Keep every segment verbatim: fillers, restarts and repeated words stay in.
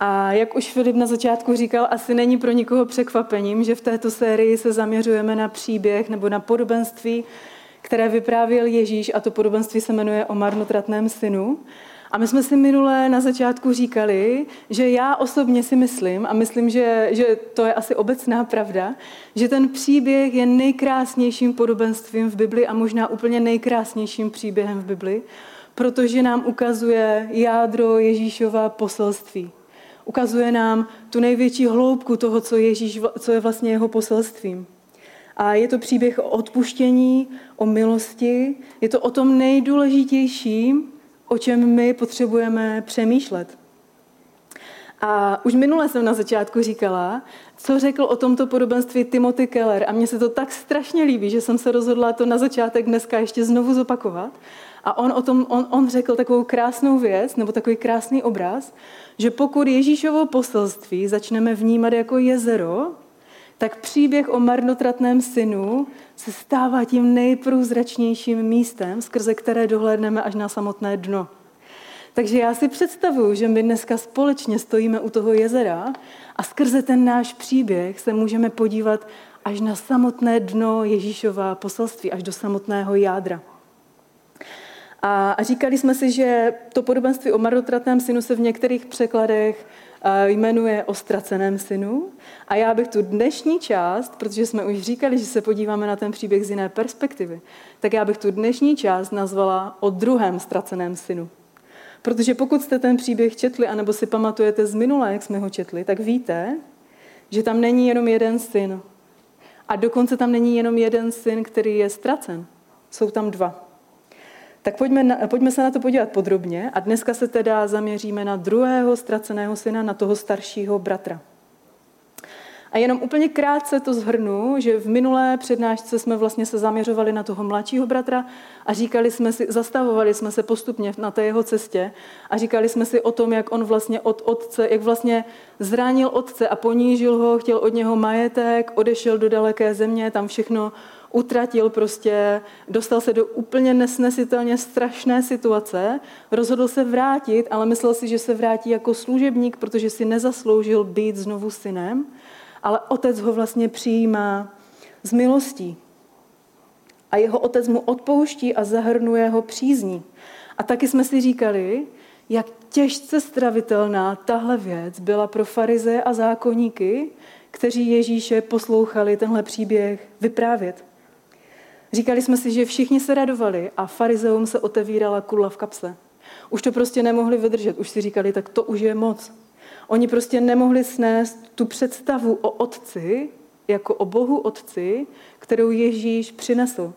A jak už Filip na začátku říkal, asi není pro nikoho překvapením, že v této sérii se zaměřujeme na příběh nebo na podobenství, které vyprávěl Ježíš, a to podobenství se jmenuje o marnotratném synu. A my jsme si minule na začátku říkali, že já osobně si myslím, a myslím, že, že to je asi obecná pravda, že ten příběh je nejkrásnějším podobenstvím v Bibli a možná úplně nejkrásnějším příběhem v Bibli, protože nám ukazuje jádro Ježíšova poselství. Ukazuje nám tu největší hloubku toho, co, Ježíš, co je vlastně jeho poselstvím. A je to příběh o odpuštění, o milosti, je to o tom nejdůležitějším, o čem my potřebujeme přemýšlet. A už minule jsem na začátku říkala, co řekl o tomto podobenství Timothy Keller. A mně se to tak strašně líbí, že jsem se rozhodla to na začátek dneska ještě znovu zopakovat. A on, o tom, on, on řekl takovou krásnou věc, nebo takový krásný obraz, že pokud Ježíšovo poselství začneme vnímat jako jezero, tak příběh o marnotratném synu se stává tím nejprůzračnějším místem, skrze které dohlédneme až na samotné dno. Takže já si představuju, že my dneska společně stojíme u toho jezera a skrze ten náš příběh se můžeme podívat až na samotné dno Ježíšova poselství, až do samotného jádra. A říkali jsme si, že to podobenství o marnotratném synu se v některých překladech jmenuje o ztraceném synu. A já bych tu dnešní část, protože jsme už říkali, že se podíváme na ten příběh z jiné perspektivy, tak já bych tu dnešní část nazvala o druhém ztraceném synu. Protože pokud jste ten příběh četli, anebo si pamatujete z minula, jak jsme ho četli, tak víte, že tam není jenom jeden syn. A dokonce tam není jenom jeden syn, který je ztracen. Jsou tam dva. Tak pojďme, na, pojďme se na to podívat podrobně a dneska se teda zaměříme na druhého ztraceného syna, na toho staršího bratra. A jenom úplně krátce to shrnu, že v minulé přednášce jsme vlastně se zaměřovali na toho mladšího bratra a říkali jsme si, zastavovali jsme se postupně na té jeho cestě a říkali jsme si o tom, jak on vlastně od otce, jak vlastně zranil otce a ponížil ho, chtěl od něho majetek, odešel do daleké země, tam všechno utratil prostě, dostal se do úplně nesnesitelně strašné situace, rozhodl se vrátit, ale myslel si, že se vrátí jako služebník, protože si nezasloužil být znovu synem, ale otec ho vlastně přijímá s milostí. A jeho otec mu odpouští a zahrnuje ho přízní. A taky jsme si říkali, jak těžce stravitelná tahle věc byla pro farizeje a zákoníky, kteří Ježíše poslouchali tenhle příběh vyprávět. Říkali jsme si, že všichni se radovali a farizeům se otevírala kudla v kapse. Už to prostě nemohli vydržet, už si říkali, tak to už je moc. Oni prostě nemohli snést tu představu o otci, jako o Bohu otci, kterou Ježíš přinesl.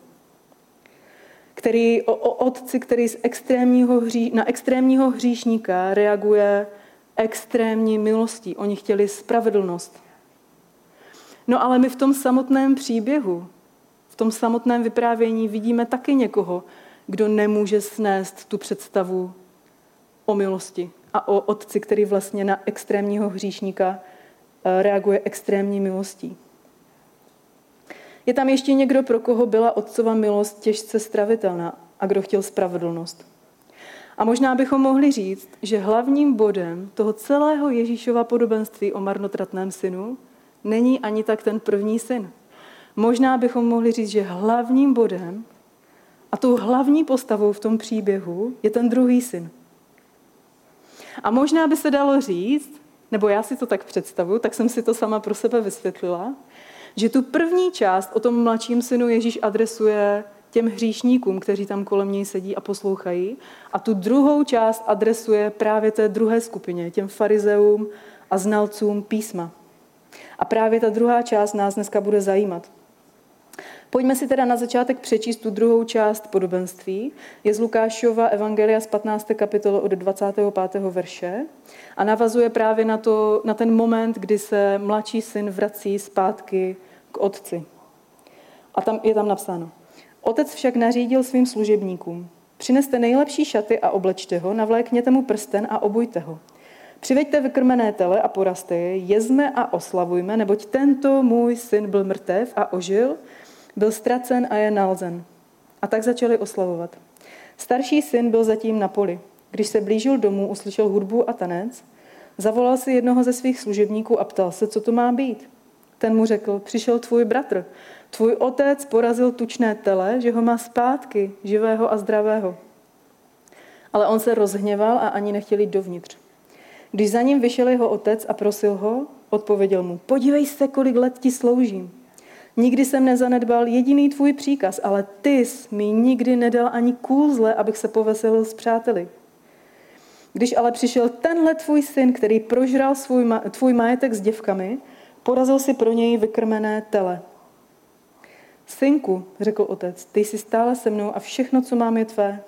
Který, o, o otci, který z extrémního hří, na extrémního hříšníka reaguje extrémní milostí. Oni chtěli spravedlnost. No ale my v tom samotném příběhu, v tom samotném vyprávění vidíme taky někoho, kdo nemůže snést tu představu o milosti a o otci, který vlastně na extrémního hříšníka reaguje extrémní milostí. Je tam ještě někdo, pro koho byla otcova milost těžce stravitelná a kdo chtěl spravedlnost. A možná bychom mohli říct, že hlavním bodem toho celého Ježíšova podobenství o marnotratném synu není ani tak ten první syn. Možná bychom mohli říct, že hlavním bodem a tou hlavní postavou v tom příběhu je ten druhý syn. A možná by se dalo říct, nebo já si to tak představu, tak jsem si to sama pro sebe vysvětlila, že tu první část o tom mladším synu Ježíš adresuje těm hříšníkům, kteří tam kolem něj sedí a poslouchají, a tu druhou část adresuje právě té druhé skupině, těm farizeům a znalcům písma. A právě ta druhá část nás dneska bude zajímat. Pojďme si teda na začátek přečíst tu druhou část podobenství. Je z Lukášova Evangelia z patnácté kapitoly od dvacátého pátého verše a navazuje právě na, to, na ten moment, kdy se mladší syn vrací zpátky k otci. A tam je tam napsáno. Otec však nařídil svým služebníkům. Přineste nejlepší šaty a oblečte ho, navlékněte mu prsten a obujte ho. Přiveďte vykrmené tele a porazte je, jezme a oslavujme, neboť tento můj syn byl mrtev a ožil, byl ztracen a je nalezen. A tak začali oslavovat. Starší syn byl zatím na poli. Když se blížil domů, uslyšel hudbu a tanec, zavolal si jednoho ze svých služebníků a ptal se, co to má být. Ten mu řekl, přišel tvůj bratr, tvůj otec porazil tučné tele, že ho má zpátky, živého a zdravého. Ale on se rozhněval a ani nechtěl jít dovnitř. Když za ním vyšel jeho otec a prosil ho, odpověděl mu, podívej se, kolik let ti sloužím. Nikdy jsem nezanedbal jediný tvůj příkaz, ale ty jsi mi nikdy nedal ani kůzle, abych se poveselil s přáteli. Když ale přišel tenhle tvůj syn, který prožral svůj ma- tvůj majetek s děvkami, porazil si pro něj vykrmené tele. Synku, řekl otec, ty jsi stále se mnou a všechno, co mám, je tvé.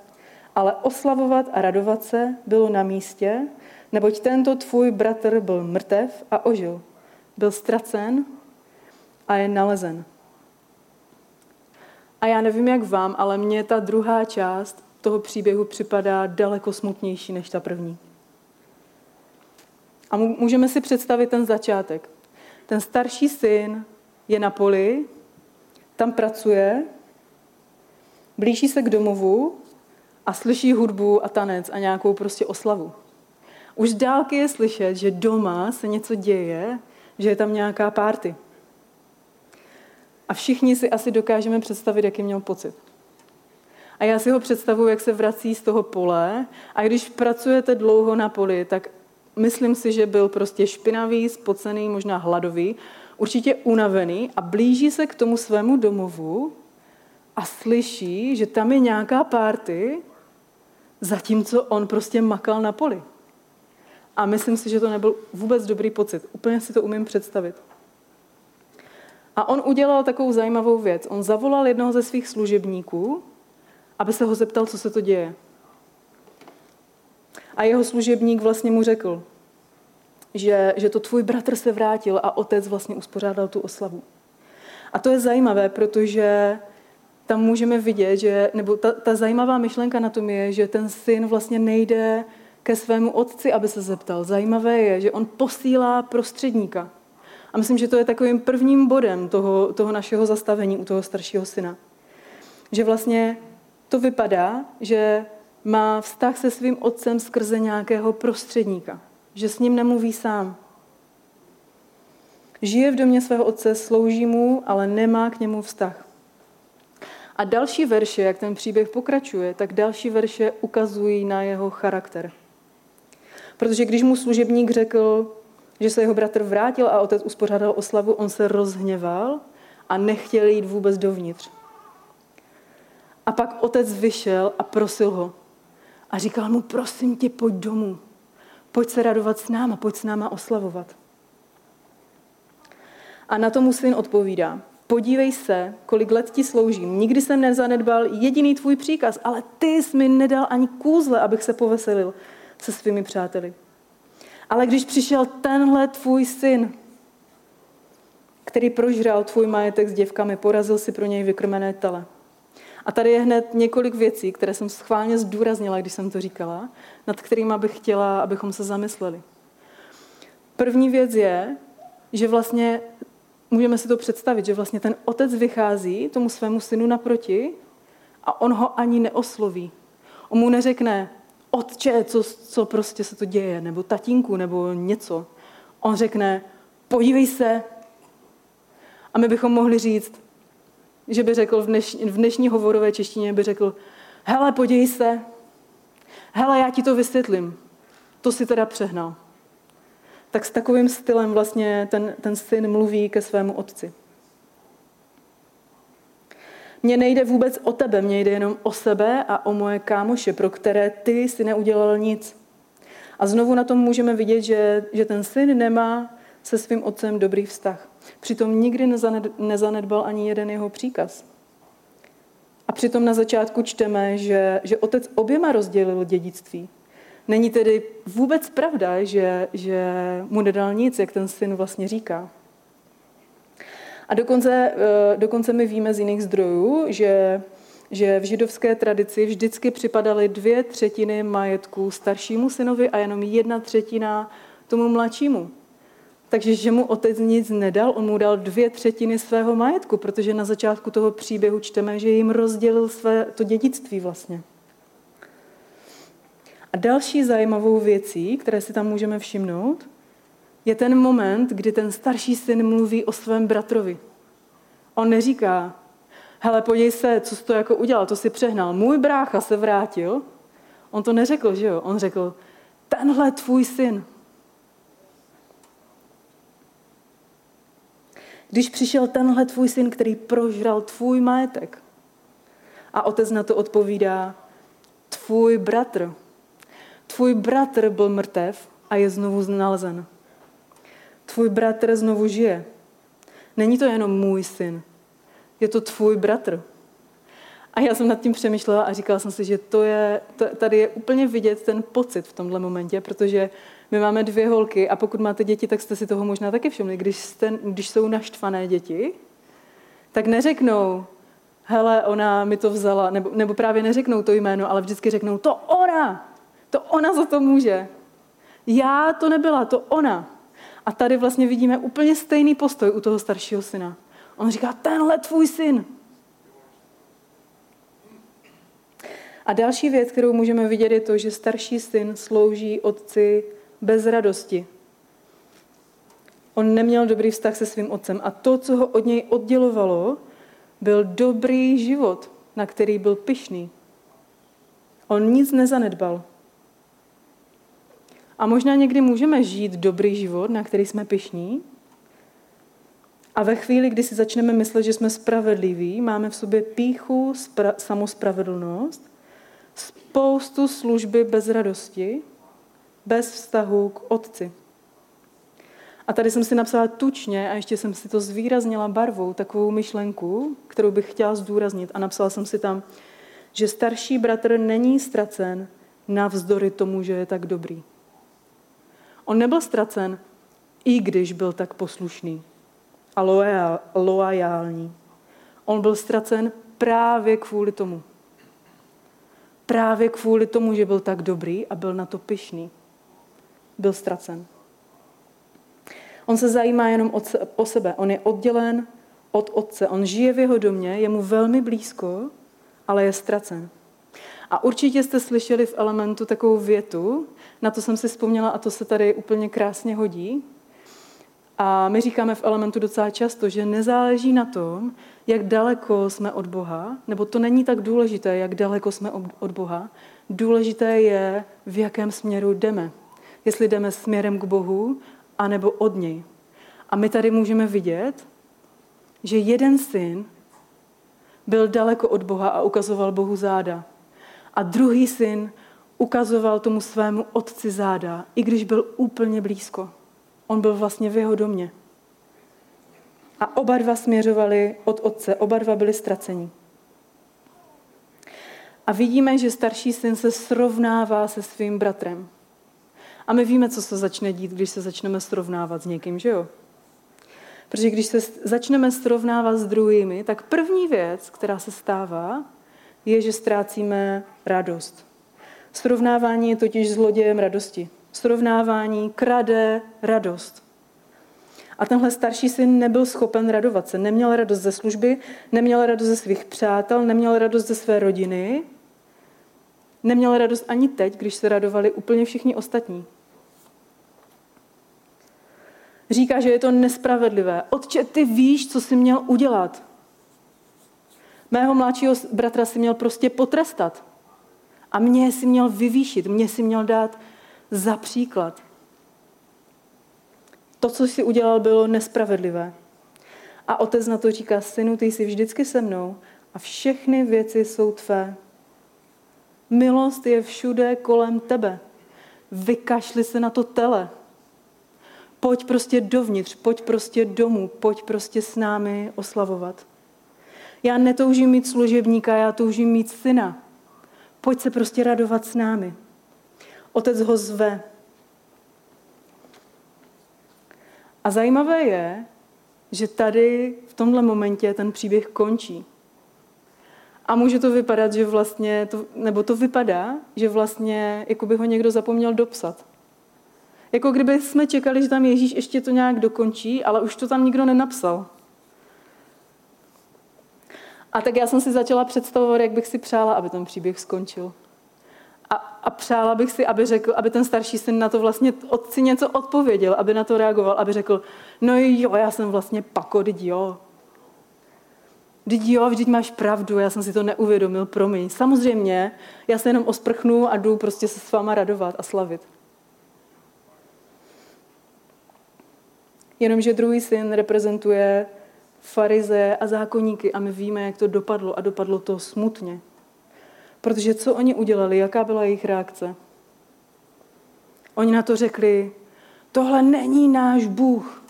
Ale oslavovat a radovat se bylo na místě, neboť tento tvůj bratr byl mrtev a ožil. Byl ztracen a je nalezen. A já nevím, jak vám, ale mně ta druhá část toho příběhu připadá daleko smutnější než ta první. A můžeme si představit ten začátek. Ten starší syn je na poli, tam pracuje, blíží se k domovu a slyší hudbu a tanec a nějakou prostě oslavu. Už dálky je slyšet, že doma se něco děje, že je tam nějaká party. A všichni si asi dokážeme představit, jaký měl pocit. A já si ho představuji, jak se vrací z toho pole a když pracujete dlouho na poli, tak myslím si, že byl prostě špinavý, spocený, možná hladový, určitě unavený a blíží se k tomu svému domovu a slyší, že tam je nějaká party, zatímco on prostě makal na poli. A myslím si, že to nebyl vůbec dobrý pocit. Úplně si to umím představit. A on udělal takovou zajímavou věc. On zavolal jednoho ze svých služebníků, aby se ho zeptal, co se to děje. A jeho služebník vlastně mu řekl, že, že to tvůj bratr se vrátil a otec vlastně uspořádal tu oslavu. A to je zajímavé, protože tam můžeme vidět, že, nebo ta, ta zajímavá myšlenka na tom je, že ten syn vlastně nejde ke svému otci, aby se zeptal. Zajímavé je, že on posílá prostředníka. A myslím, že to je takovým prvním bodem toho, toho našeho zastavení u toho staršího syna. Že vlastně to vypadá, že má vztah se svým otcem skrze nějakého prostředníka. Že s ním nemluví sám. Žije v domě svého otce, slouží mu, ale nemá k němu vztah. A další verše, jak ten příběh pokračuje, tak další verše ukazují na jeho charakter. Protože když mu služebník řekl, že se jeho bratr vrátil a otec uspořádal oslavu, on se rozhněval a nechtěl jít vůbec dovnitř. A pak otec vyšel a prosil ho. A říkal mu, prosím tě, pojď domů. Pojď se radovat s náma, pojď s náma oslavovat. A na tomu syn odpovídá. Podívej se, kolik let ti sloužím. Nikdy jsem nezanedbal jediný tvůj příkaz, ale ty jsi mi nedal ani kůzle, abych se poveselil se svými přáteli. Ale když přišel tenhle tvůj syn, který prožral tvůj majetek s děvkami, porazil si pro něj vykrmené tele. A tady je hned několik věcí, které jsem schválně zdůraznila, když jsem to říkala, nad kterými bych chtěla, abychom se zamysleli. První věc je, že vlastně, můžeme si to představit, že vlastně ten otec vychází tomu svému synu naproti a on ho ani neosloví. On mu neřekne, otče, co, co prostě se to děje, nebo tatínku, nebo něco. On řekne, podívej se. A my bychom mohli říct, že by řekl v dnešní, v dnešní hovorové češtině, by řekl, hele, podívej se. Hele, já ti to vysvětlím. To si teda přehnal. Tak s takovým stylem vlastně ten, ten syn mluví ke svému otci. Mně nejde vůbec o tebe, mně jde jenom o sebe a o moje kámoše, pro které ty jsi neudělal nic. A znovu na tom můžeme vidět, že, že ten syn nemá se svým otcem dobrý vztah. Přitom nikdy nezanedbal ani jeden jeho příkaz. přitom na začátku čteme, že, že otec oběma rozdělil dědictví. Není tedy vůbec pravda, že, že mu nedal nic, jak ten syn vlastně říká. A dokonce, dokonce my víme z jiných zdrojů, že, že v židovské tradici vždycky připadaly dvě třetiny majetku staršímu synovi a jenom jedna třetina tomu mladšímu. Takže, že mu otec nic nedal, on mu dal dvě třetiny svého majetku, protože na začátku toho příběhu čteme, že jim rozdělil své to dědictví vlastně. A další zajímavou věcí, které si tam můžeme všimnout, je ten moment, kdy ten starší syn mluví o svém bratrovi. On neříká, hele, podívej se, co jsi to jako udělal, to si přehnal. Můj brácha se vrátil. On to neřekl, že jo? On řekl, tenhle tvůj syn. Když přišel tenhle tvůj syn, který prožral tvůj majetek. A otec na to odpovídá, tvůj bratr. Tvůj bratr byl mrtev a je znovu znalezen. Tvůj bratr znovu žije. Není to jenom můj syn, je to tvůj bratr. A já jsem nad tím přemýšlela a říkala jsem si, že to je, tady je úplně vidět ten pocit v tomhle momentě, protože my máme dvě holky a pokud máte děti, tak jste si toho možná taky všimli. Když, jste, když jsou naštvané děti, tak neřeknou, hele, ona mi to vzala, nebo, nebo právě neřeknou to jméno, ale vždycky řeknou, to ona, to ona za to může. Já to nebyla, to ona. A tady vlastně vidíme úplně stejný postoj u toho staršího syna. On říká, tenhle tvůj syn. A další věc, kterou můžeme vidět, je to, že starší syn slouží otci bez radosti. On neměl dobrý vztah se svým otcem a to, co ho od něj oddělovalo, byl dobrý život, na který byl pyšný. On nic nezanedbal. A možná někdy můžeme žít dobrý život, na který jsme pyšní. A ve chvíli, kdy si začneme myslet, že jsme spravedliví, máme v sobě pýchu, spra- samospravedlnost, spoustu služby bez radosti, bez vztahu k otci. A tady jsem si napsala tučně a ještě jsem si to zvýraznila barvou, takovou myšlenku, kterou bych chtěla zdůraznit. A napsala jsem si tam, že starší bratr není ztracen navzdory tomu, že je tak dobrý. On nebyl ztracen, i když byl tak poslušný a loajální. On byl ztracen právě kvůli tomu. Právě kvůli tomu, že byl tak dobrý a byl na to pyšný. Byl ztracen. On se zajímá jenom o sebe. On je oddělen od otce. On žije v jeho domě, je mu velmi blízko, ale je ztracen. A určitě jste slyšeli v Elementu takovou větu, na to jsem si vzpomněla a to se tady úplně krásně hodí. A my říkáme v Elementu docela často, že nezáleží na tom, jak daleko jsme od Boha, nebo to není tak důležité, jak daleko jsme od Boha. Důležité je, v jakém směru jdeme. Jestli jdeme směrem k Bohu, anebo od něj. A my tady můžeme vidět, že jeden syn byl daleko od Boha a ukazoval Bohu záda. A druhý syn ukazoval tomu svému otci záda, i když byl úplně blízko. On byl vlastně v jeho domě. A oba dva směřovali od otce, oba dva byli ztraceni. A vidíme, že starší syn se srovnává se svým bratrem. A my víme, co se začne dít, když se začneme srovnávat s někým, že jo? Protože když se začneme srovnávat s druhými, tak první věc, která se stává, je, že ztrácíme radost. Srovnávání je totiž zlodějem radosti. Srovnávání krade radost. A tenhle starší syn nebyl schopen radovat se. Neměl radost ze služby, neměl radost ze svých přátel, neměl radost ze své rodiny. Neměl radost ani teď, když se radovali úplně všichni ostatní. Říká, že je to nespravedlivé. Otče, ty víš, co jsi měl udělat. Mého mladšího bratra si měl prostě potrestat. A mě si měl vyvýšit, mě si měl dát za příklad. To, co jsi udělal, bylo nespravedlivé. A otec na to říká, synu, ty jsi vždycky se mnou a všechny věci jsou tvé. Milost je všude kolem tebe. Vykašli se na to tele. Pojď prostě dovnitř, pojď prostě domů, pojď prostě s námi oslavovat. Já netoužím mít služebníka, já toužím mít syna. Pojď se prostě radovat s námi. Otec ho zve. A zajímavé je, že tady v tomhle momentě ten příběh končí. A může to vypadat, že vlastně, to, nebo to vypadá, že vlastně jako by ho někdo zapomněl dopsat. Jako kdyby jsme čekali, že tam Ježíš ještě to nějak dokončí, ale už to tam nikdo nenapsal. A tak já jsem si začala představovat, jak bych si přála, aby ten příběh skončil. A, a přála bych si, aby řekl, aby ten starší syn na to vlastně otci něco odpověděl, aby na to reagoval, aby řekl, no jo, já jsem vlastně pako, vždyť jo. Vždyť jo, vždyť máš pravdu, já jsem si to neuvědomil, promiň. Samozřejmě, já se jenom osprchnu a jdu prostě se s váma radovat a slavit. Jenomže druhý syn reprezentuje farize a zákoníky a my víme, jak to dopadlo a dopadlo to smutně. Protože co oni udělali, jaká byla jejich reakce? Oni na to řekli, tohle není náš Bůh.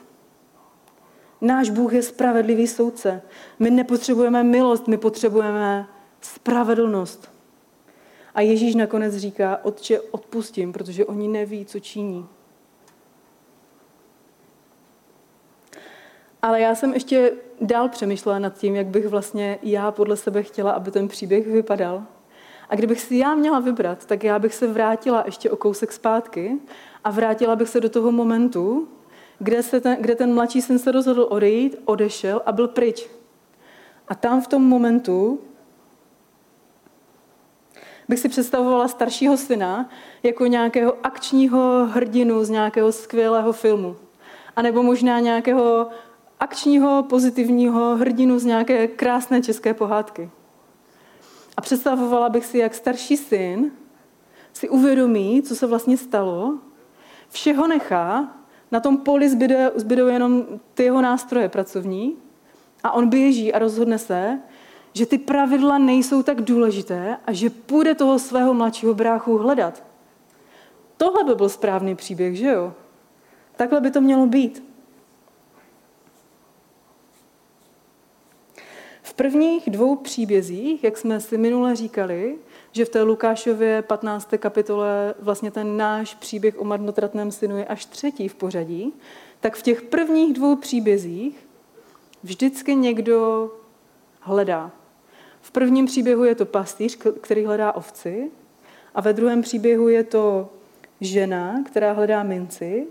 Náš Bůh je spravedlivý soudce. My nepotřebujeme milost, my potřebujeme spravedlnost. A Ježíš nakonec říká, Otče, odpustím, protože oni neví, co činí. Ale já jsem ještě dál přemýšlela nad tím, jak bych vlastně já podle sebe chtěla, aby ten příběh vypadal. A kdybych si já měla vybrat, tak já bych se vrátila ještě o kousek zpátky a vrátila bych se do toho momentu, kde, se ten, kde ten mladší syn se rozhodl odejít, odešel a byl pryč. A tam v tom momentu bych si představovala staršího syna jako nějakého akčního hrdinu z nějakého skvělého filmu. A nebo možná nějakého akčního, pozitivního hrdinu z nějaké krásné české pohádky. A představovala bych si, jak starší syn si uvědomí, co se vlastně stalo, všeho nechá, na tom poli zbydou jenom ty jeho nástroje pracovní a on běží a rozhodne se, že ty pravidla nejsou tak důležité a že půjde toho svého mladšího bráchu hledat. Tohle by byl správný příběh, že jo? Takhle by to mělo být. V prvních dvou příbězích, jak jsme si minule říkali, že v té Lukášově patnácté kapitole vlastně ten náš příběh o marnotratném synu je až třetí v pořadí, tak v těch prvních dvou příbězích vždycky někdo hledá. V prvním příběhu je to pastýř, který hledá ovci, a ve druhém příběhu je to žena, která hledá minci.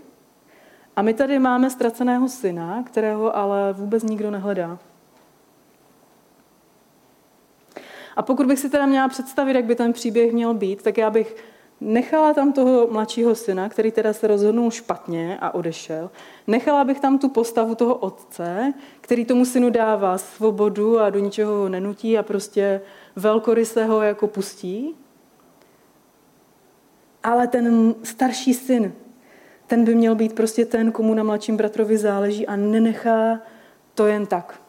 A my tady máme ztraceného syna, kterého ale vůbec nikdo nehledá. A pokud bych si teda měla představit, jak by ten příběh měl být, tak já bych nechala tam toho mladšího syna, který teda se rozhodnul špatně a odešel. Nechala bych tam tu postavu toho otce, který tomu synu dává svobodu a do ničeho ho nenutí a prostě velkoryse ho jako pustí. Ale ten starší syn, ten by měl být prostě ten, komu na mladším bratrovi záleží a nenechá to jen tak.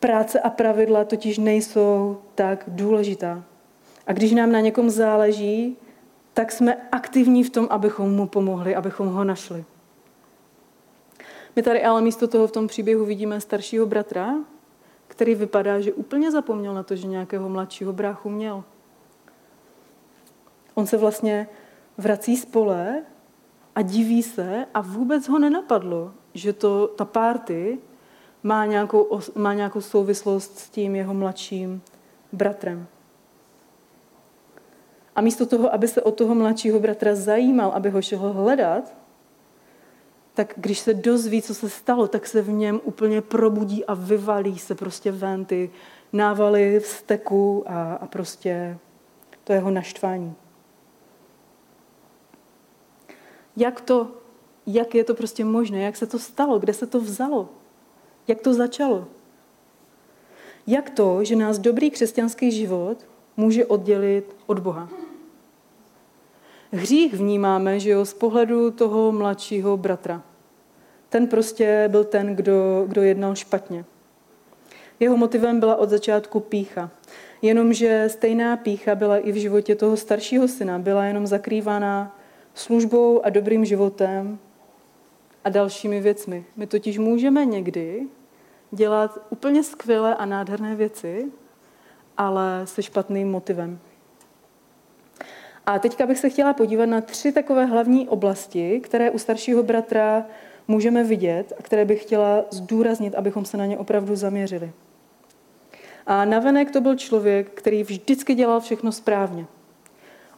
Práce a pravidla totiž nejsou tak důležitá. A když nám na někom záleží, tak jsme aktivní v tom, abychom mu pomohli, abychom ho našli. My tady ale místo toho v tom příběhu vidíme staršího bratra, který vypadá, že úplně zapomněl na to, že nějakého mladšího bráchu měl. On se vlastně vrací z pole a diví se a vůbec ho nenapadlo, že to, ta párty Má nějakou, má nějakou souvislost s tím jeho mladším bratrem. A místo toho, aby se o toho mladšího bratra zajímal, aby ho šel hledat, tak když se dozví, co se stalo, tak se v něm úplně probudí a vyvalí se prostě ven ty návaly vzteku a, a prostě to jeho naštvání. Jak to, jak je to prostě možné? Jak se to stalo? Kde se to vzalo? Jak to začalo? Jak to, že nás dobrý křesťanský život může oddělit od Boha? Hřích vnímáme, že jo, z pohledu toho mladšího bratra. Ten prostě byl ten, kdo, kdo jednal špatně. Jeho motivem byla od začátku pýcha. Jenomže stejná pýcha byla i v životě toho staršího syna, byla jenom zakrývána službou a dobrým životem a dalšími věcmi. My totiž můžeme někdy dělat úplně skvělé a nádherné věci, ale se špatným motivem. A teďka bych se chtěla podívat na tři takové hlavní oblasti, které u staršího bratra můžeme vidět a které bych chtěla zdůraznit, abychom se na ně opravdu zaměřili. A navenek to byl člověk, který vždycky dělal všechno správně.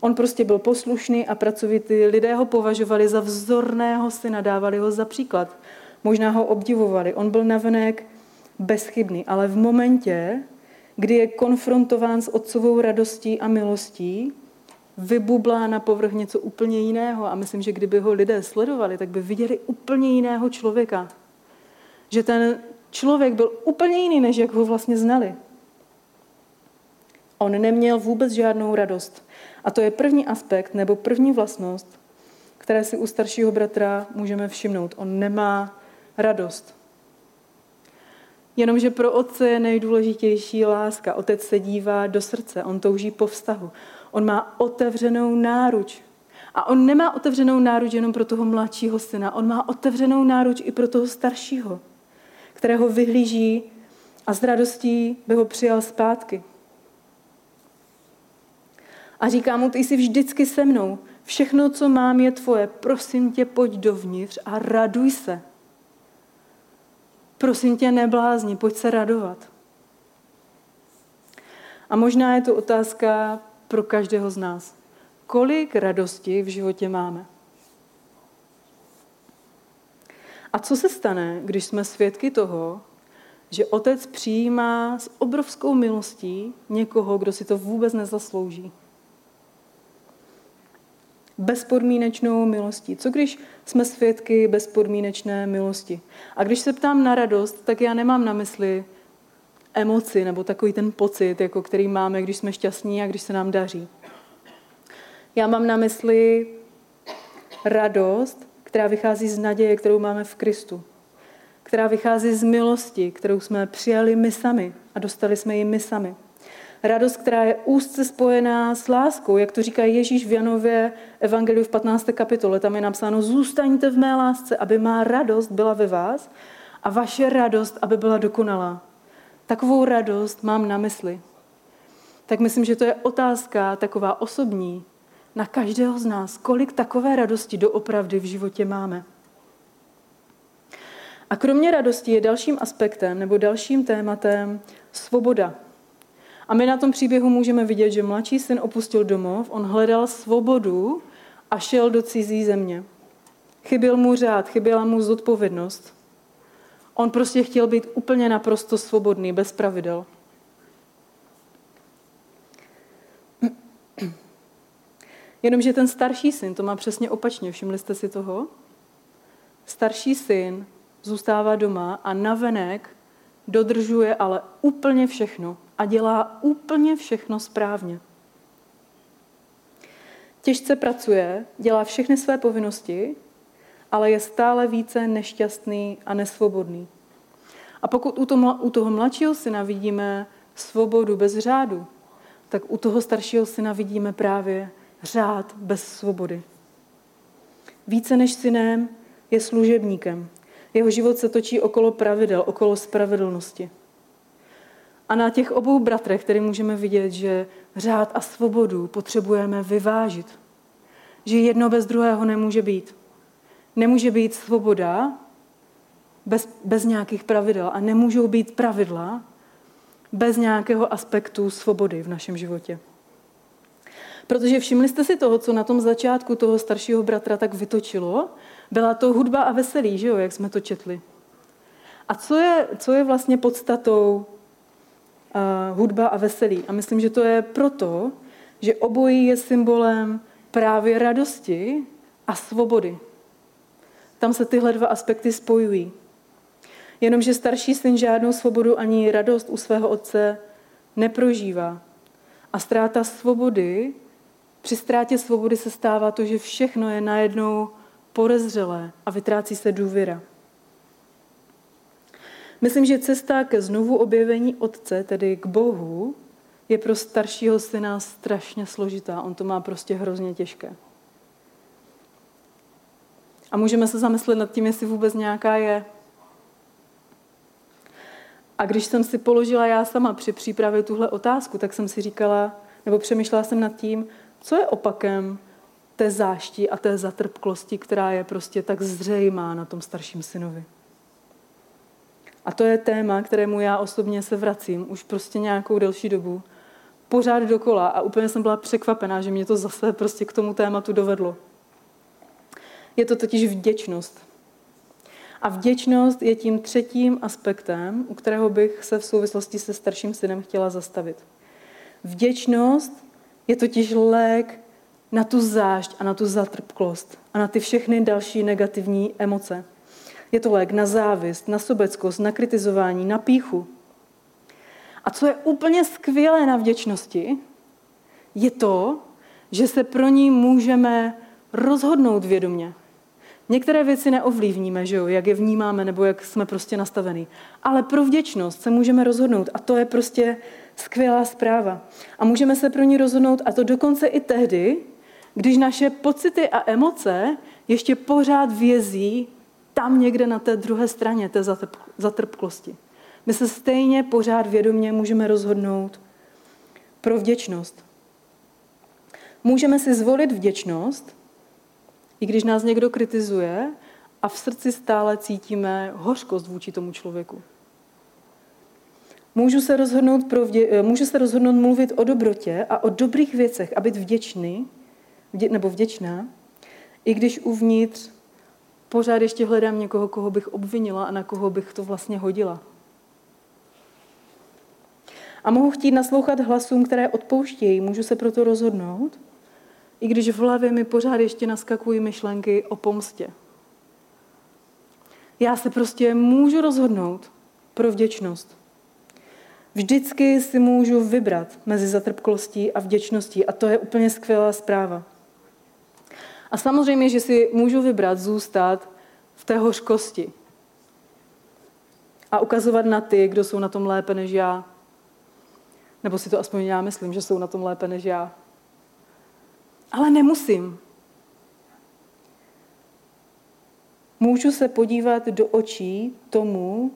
On prostě byl poslušný a pracovitý, lidé ho považovali za vzorného syna, dávali ho za příklad. Možná ho obdivovali. On byl navenek bezchybný, ale v momentě, kdy je konfrontován s otcovou radostí a milostí, vybublá na povrch něco úplně jiného. A myslím, že kdyby ho lidé sledovali, tak by viděli úplně jiného člověka. Že ten člověk byl úplně jiný, než jak ho vlastně znali. On neměl vůbec žádnou radost. A to je první aspekt nebo první vlastnost, které si u staršího bratra můžeme všimnout. On nemá radost. Jenomže pro otce je nejdůležitější láska. Otec se dívá do srdce, on touží po vztahu. On má otevřenou náruč. A on nemá otevřenou náruč jenom pro toho mladšího syna. On má otevřenou náruč i pro toho staršího, kterého vyhlíží a s radostí by ho přijal zpátky. A říká mu, ty jsi vždycky se mnou. Všechno, co mám, je tvoje. Prosím tě, pojď dovnitř a raduj se. Prosím tě, neblázni, pojď se radovat. A možná je to otázka pro každého z nás. Kolik radosti v životě máme? A co se stane, když jsme svědky toho, že otec přijímá s obrovskou milostí někoho, kdo si to vůbec nezaslouží? Bezpodmínečnou milostí. Co když jsme svědky bezpodmínečné milosti? A když se ptám na radost, tak já nemám na mysli emoci nebo takový ten pocit, jako který máme, když jsme šťastní a když se nám daří. Já mám na mysli radost, která vychází z naděje, kterou máme v Kristu. Která vychází z milosti, kterou jsme přijali my sami a dostali jsme ji my sami. Radost, která je úzce spojená s láskou, jak to říká Ježíš v Janově evangeliu v patnácté kapitole. Tam je napsáno, zůstaňte v mé lásce, aby má radost byla ve vás a vaše radost, aby byla dokonalá. Takovou radost mám na mysli. Tak myslím, že to je otázka taková osobní na každého z nás, kolik takové radosti doopravdy v životě máme. A kromě radosti je dalším aspektem nebo dalším tématem svoboda. A my na tom příběhu můžeme vidět, že mladší syn opustil domov, on hledal svobodu a šel do cizí země. Chyběl mu řád, chyběla mu zodpovědnost. On prostě chtěl být úplně naprosto svobodný, bez pravidel. Jenomže ten starší syn to má přesně opačně, všimli jste si toho? Starší syn zůstává doma a navenek dodržuje ale úplně všechno a dělá úplně všechno správně. Těžce pracuje, dělá všechny své povinnosti, ale je stále více nešťastný a nesvobodný. A pokud u toho mladšího syna vidíme svobodu bez řádu, tak u toho staršího syna vidíme právě řád bez svobody. Více než synem je služebníkem. Jeho život se točí okolo pravidel, okolo spravedlnosti. A na těch obou bratrech, které můžeme vidět, že řád a svobodu potřebujeme vyvážit. Že jedno bez druhého nemůže být. Nemůže být svoboda bez, bez nějakých pravidel a nemůžou být pravidla bez nějakého aspektu svobody v našem životě. Protože všimli jste si toho, co na tom začátku toho staršího bratra tak vytočilo? Byla to hudba a veselí, že jo, jak jsme to četli. A co je, co je vlastně podstatou uh, hudba a veselí? A myslím, že to je proto, že obojí je symbolem právě radosti a svobody. Tam se tyhle dva aspekty spojují. Jenomže starší syn žádnou svobodu ani radost u svého otce neprožívá. A ztráta svobody, při ztrátě svobody se stává to, že všechno je najednou podezřelé a vytrácí se důvěra. Myslím, že cesta ke znovu objevení otce, tedy k Bohu, je pro staršího syna strašně složitá. On to má prostě hrozně těžké. A můžeme se zamyslet nad tím, jestli vůbec nějaká je. A když jsem si položila já sama při přípravě tuhle otázku, tak jsem si říkala, nebo přemýšlela jsem nad tím, co je opakem té zášti a té zatrpklosti, která je prostě tak zřejmá na tom starším synovi. A to je téma, kterému já osobně se vracím už prostě nějakou delší dobu. Pořád dokola a úplně jsem byla překvapená, že mě to zase prostě k tomu tématu dovedlo. Je to totiž vděčnost. A vděčnost je tím třetím aspektem, u kterého bych se v souvislosti se starším synem chtěla zastavit. Vděčnost je totiž lék na tu zášť a na tu zatrpklost a na ty všechny další negativní emoce. Je to lék na závist, na sobeckost, na kritizování, na pýchu. A co je úplně skvělé na vděčnosti, je to, že se pro ní můžeme rozhodnout vědomě. Některé věci neovlivníme, že jo, jak je vnímáme nebo jak jsme prostě nastavení. Ale pro vděčnost se můžeme rozhodnout a to je prostě skvělá zpráva. A můžeme se pro ní rozhodnout a to dokonce i tehdy, když naše pocity a emoce ještě pořád vězí tam někde na té druhé straně té zatrpklosti. My se stejně pořád vědomě můžeme rozhodnout pro vděčnost. Můžeme si zvolit vděčnost, i když nás někdo kritizuje a v srdci stále cítíme hořkost vůči tomu člověku. Můžu se rozhodnout, pro vdě- můžu se rozhodnout mluvit o dobrotě a o dobrých věcech a být vděčný, vdě- nebo vděčná, i když uvnitř pořád ještě hledám někoho, koho bych obvinila a na koho bych to vlastně hodila. A mohu chtít naslouchat hlasům, které odpouštějí, můžu se proto rozhodnout, i když v hlavě mi pořád ještě naskakují myšlenky o pomstě. Já se prostě můžu rozhodnout pro vděčnost. Vždycky si můžu vybrat mezi zatrpklostí a vděčností a to je úplně skvělá zpráva. A samozřejmě, že si můžu vybrat zůstat v té hořkosti a ukazovat na ty, kdo jsou na tom lépe než já. Nebo si to aspoň já myslím, že jsou na tom lépe než já. Ale nemusím. Můžu se podívat do očí tomu,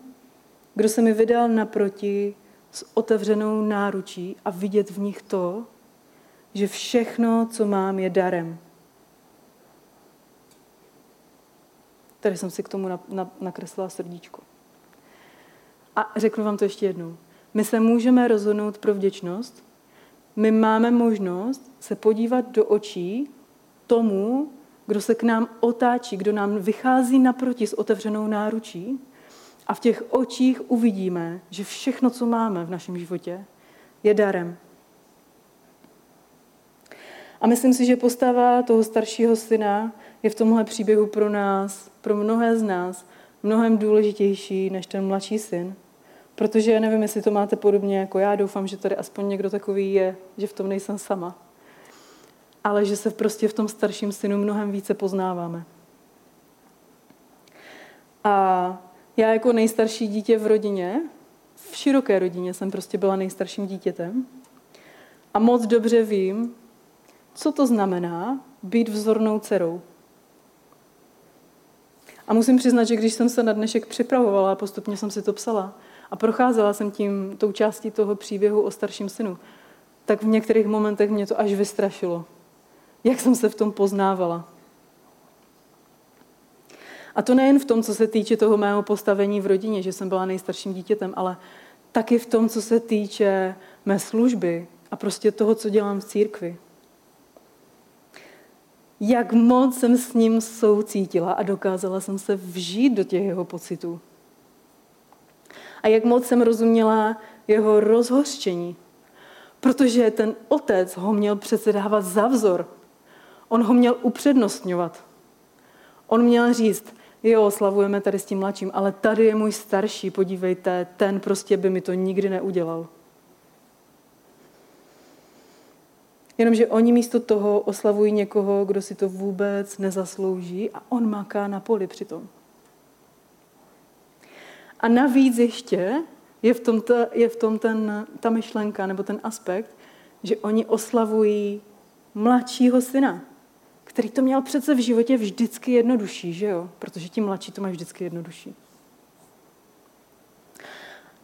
kdo se mi vydal naproti s otevřenou náručí a vidět v nich to, že všechno, co mám, je darem. Tady jsem si k tomu nakreslila srdíčko. A řeknu vám to ještě jednou. My se můžeme rozhodnout pro vděčnost. My máme možnost se podívat do očí tomu, kdo se k nám otáčí, kdo nám vychází naproti s otevřenou náručí a v těch očích uvidíme, že všechno, co máme v našem životě, je darem. A myslím si, že postava toho staršího syna je v tomhle příběhu pro nás, pro mnohé z nás, mnohem důležitější než ten mladší syn. Protože nevím, jestli to máte podobně jako já, doufám, že tady aspoň někdo takový je, že v tom nejsem sama. Ale že se prostě v tom starším synu mnohem více poznáváme. A já jako nejstarší dítě v rodině, v široké rodině jsem prostě byla nejstarším dítětem. A moc dobře vím, co to znamená být vzornou dcerou. A musím přiznat, že když jsem se na dnešek připravovala a postupně jsem si to psala, a procházela jsem tím, tou částí toho příběhu o starším synu, tak v některých momentech mě to až vystrašilo. Jak jsem se v tom poznávala. A to nejen v tom, co se týče toho mého postavení v rodině, že jsem byla nejstarším dítětem, ale taky v tom, co se týče mé služby a prostě toho, co dělám v církvi. Jak moc jsem s ním soucítila a dokázala jsem se vžít do těch jeho pocitů. A jak moc jsem rozuměla jeho rozhořčení. Protože ten otec ho měl přece dávat za vzor. On ho měl upřednostňovat. On měl říct, jo, slavujeme tady s tím mladším, ale tady je můj starší, podívejte, ten prostě by mi to nikdy neudělal. Jenomže oni místo toho oslavují někoho, kdo si to vůbec nezaslouží a on maká na poli přitom. A navíc ještě je v tom, ta, je v tom ten, ta myšlenka nebo ten aspekt, že oni oslavují mladšího syna, který to měl přece v životě vždycky jednodušší, že jo? Protože ti mladší to mají vždycky jednodušší.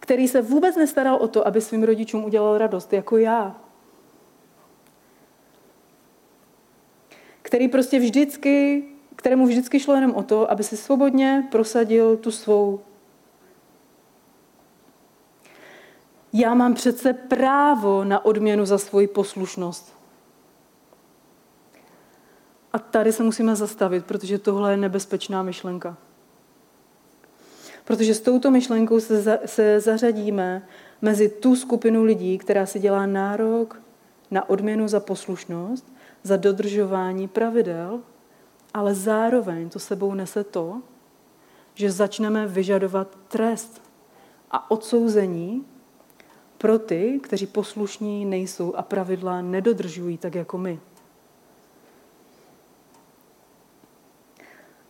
který se vůbec nestaral o to, aby svým rodičům udělal radost, jako já. Který prostě vždycky, kterému vždycky šlo jenom o to, aby si svobodně prosadil tu svou. Já mám přece právo na odměnu za svoji poslušnost. A tady se musíme zastavit, protože tohle je nebezpečná myšlenka. Protože s touto myšlenkou se, za, se zařadíme mezi tu skupinu lidí, která si dělá nárok na odměnu za poslušnost, za dodržování pravidel, ale zároveň to sebou nese to, že začneme vyžadovat trest a odsouzení pro ty, kteří poslušní nejsou a pravidla nedodržují tak jako my.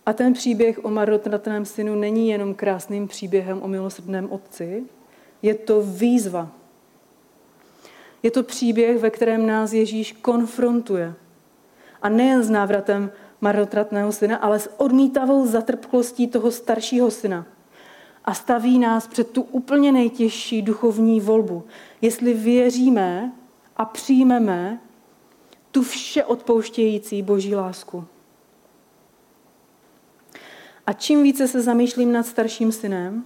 A ten příběh o marnotratném synu není jenom krásným příběhem o milosrdném otci, je to výzva. Je to příběh, ve kterém nás Ježíš konfrontuje. A nejen s návratem marnotratného syna, ale s odmítavou zatrpklostí toho staršího syna. A staví nás před tu úplně nejtěžší duchovní volbu. Jestli věříme a přijmeme tu všeodpouštějící boží lásku. A čím více se zamýšlím nad starším synem,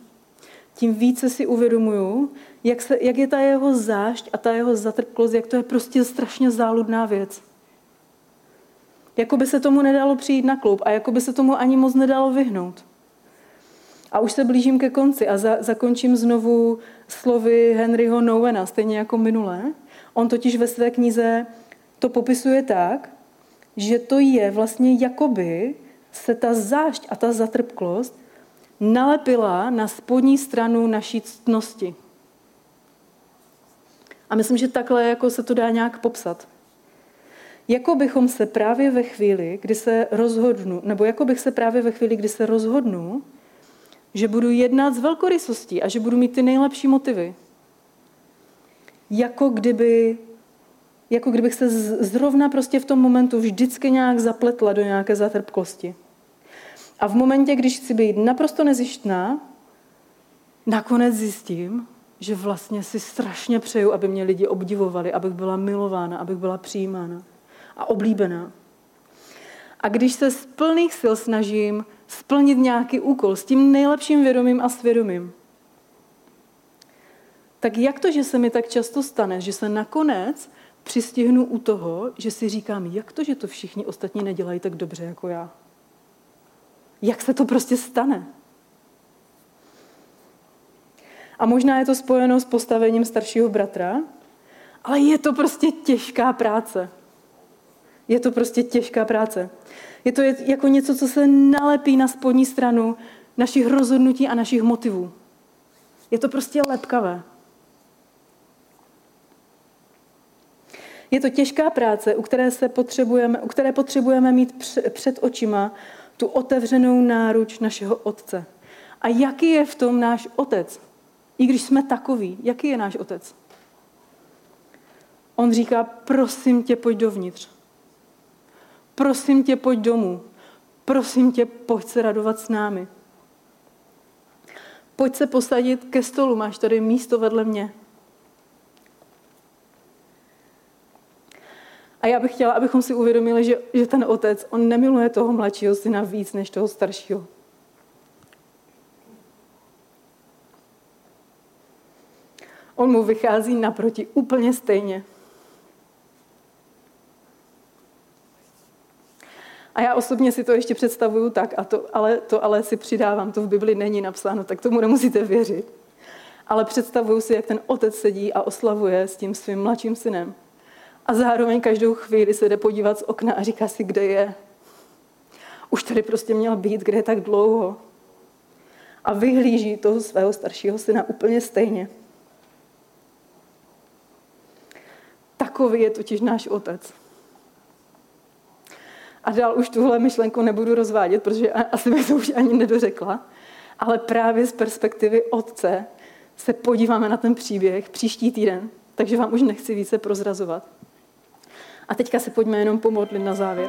tím více si uvědomuju, jak, se, jak je ta jeho zášť a ta jeho zatrpklost, jak to je prostě strašně záludná věc. Jako by se tomu nedalo přijít na kloub a jako by se tomu ani moc nedalo vyhnout. A už se blížím ke konci a za, zakončím znovu slovy Henryho Nouwena, stejně jako minule. On totiž ve své knize to popisuje tak, že to je vlastně jakoby se ta zášť a ta zatrpklost nalepila na spodní stranu naší ctnosti. A myslím, že takhle jako se to dá nějak popsat. Jako bychom se právě ve chvíli, kdy se rozhodnu, nebo jako bych se právě ve chvíli, kdy se rozhodnu, že budu jednat s velkorysostí a že budu mít ty nejlepší motivy. Jako kdyby, jako kdybych se zrovna prostě v tom momentu vždycky nějak zapletla do nějaké zatrpkosti. A v momentě, když chci být naprosto nezištná, nakonec zjistím, že vlastně si strašně přeju, aby mě lidi obdivovali, abych byla milována, abych byla přijímána a oblíbená. A když se z plných sil snažím splnit nějaký úkol s tím nejlepším vědomím a svědomím, tak jak to, že se mi tak často stane, že se nakonec přistihnu u toho, že si říkám, jak to, že to všichni ostatní nedělají tak dobře jako já. Jak se to prostě stane? A možná je to spojeno s postavením staršího bratra, ale je to prostě těžká práce. Je to prostě těžká práce. Je to jako něco, co se nalepí na spodní stranu našich rozhodnutí a našich motivů. Je to prostě lepkavé. Je to těžká práce, u které, se potřebujeme, u které potřebujeme mít před očima tu otevřenou náruč našeho otce. A jaký je v tom náš otec? I když jsme takový, jaký je náš otec? On říká, prosím tě, pojď dovnitř. Prosím tě, pojď domů. Prosím tě, pojď se radovat s námi. Pojď se posadit ke stolu, máš tady místo vedle mě. A já bych chtěla, abychom si uvědomili, že, že ten otec, on nemiluje toho mladšího syna víc než toho staršího. On mu vychází naproti úplně stejně. A já osobně si to ještě představuju tak, a to ale, to ale si přidávám, to v Bibli není napsáno, tak tomu nemusíte věřit. Ale představuju si, jak ten otec sedí a oslavuje s tím svým mladším synem. A zároveň každou chvíli se jde podívat z okna a říká si, kde je. Už tady prostě měl být, kde je tak dlouho. A vyhlíží toho svého staršího syna úplně stejně. Takový je totiž náš otec. A dál už tuhle myšlenku nebudu rozvádět, protože asi bych to už ani nedořekla. Ale právě z perspektivy otce se podíváme na ten příběh příští týden. Takže vám už nechci více prozrazovat. A teďka se pojďme jenom pomodlit na závěr.